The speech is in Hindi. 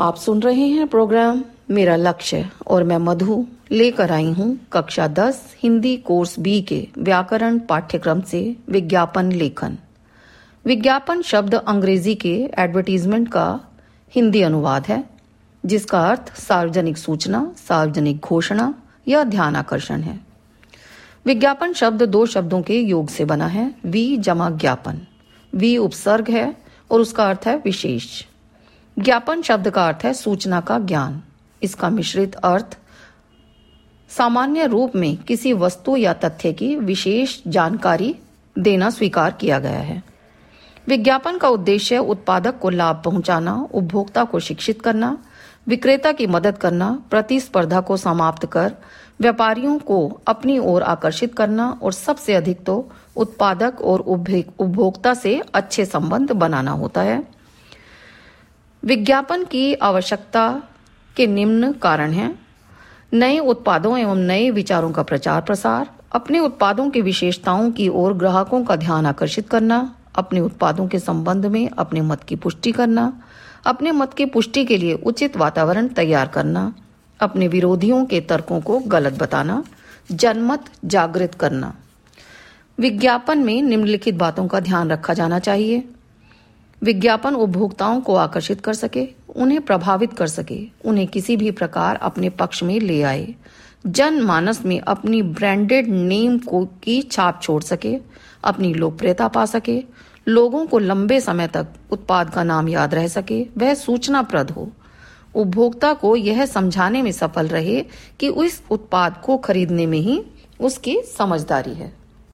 आप सुन रहे हैं प्रोग्राम मेरा लक्ष्य और मैं मधु लेकर आई हूं कक्षा 10 हिंदी कोर्स बी के व्याकरण पाठ्यक्रम से विज्ञापन लेखन। विज्ञापन शब्द अंग्रेजी के एडवर्टीजमेंट का हिंदी अनुवाद है, जिसका अर्थ सार्वजनिक सूचना, सार्वजनिक घोषणा या ध्यान आकर्षण है। विज्ञापन शब्द दो शब्दों के योग से बना है, वी जमा ज्ञापन। वी उपसर्ग है और उसका अर्थ है विशेष। ज्ञापन शब्द का अर्थ है सूचना का ज्ञान। इसका मिश्रित अर्थ सामान्य रूप में किसी वस्तु या तथ्य की विशेष जानकारी देना स्वीकार किया गया है। विज्ञापन का उद्देश्य उत्पादक को लाभ पहुंचाना, उपभोक्ता को शिक्षित करना, विक्रेता की मदद करना, प्रतिस्पर्धा को समाप्त कर व्यापारियों को अपनी ओर आकर्षित करना और सबसे अधिक तो उत्पादक और उपभोक्ता से अच्छे संबंध बनाना होता है। विज्ञापन की आवश्यकता के निम्न कारण हैं: नए उत्पादों एवं नए विचारों का प्रचार प्रसार, अपने उत्पादों की विशेषताओं की ओर ग्राहकों का ध्यान आकर्षित करना, अपने उत्पादों के संबंध में अपने मत की पुष्टि करना, अपने मत की पुष्टि के लिए उचित वातावरण तैयार करना, अपने विरोधियों के तर्कों को गलत बताना, जनमत जागृत करना। विज्ञापन में निम्नलिखित बातों का ध्यान रखा जाना चाहिए: विज्ञापन उपभोक्ताओं को आकर्षित कर सके, उन्हें प्रभावित कर सके, उन्हें किसी भी प्रकार अपने पक्ष में ले आए, जनमानस में अपनी ब्रांडेड नेम को की छाप छोड़ सके, अपनी लोकप्रियता पा सके, लोगों को लंबे समय तक उत्पाद का नाम याद रह सके, वह सूचनाप्रद हो, उपभोक्ता को यह समझाने में सफल रहे कि उस उत्पाद को खरीदने में ही उसकी समझदारी है।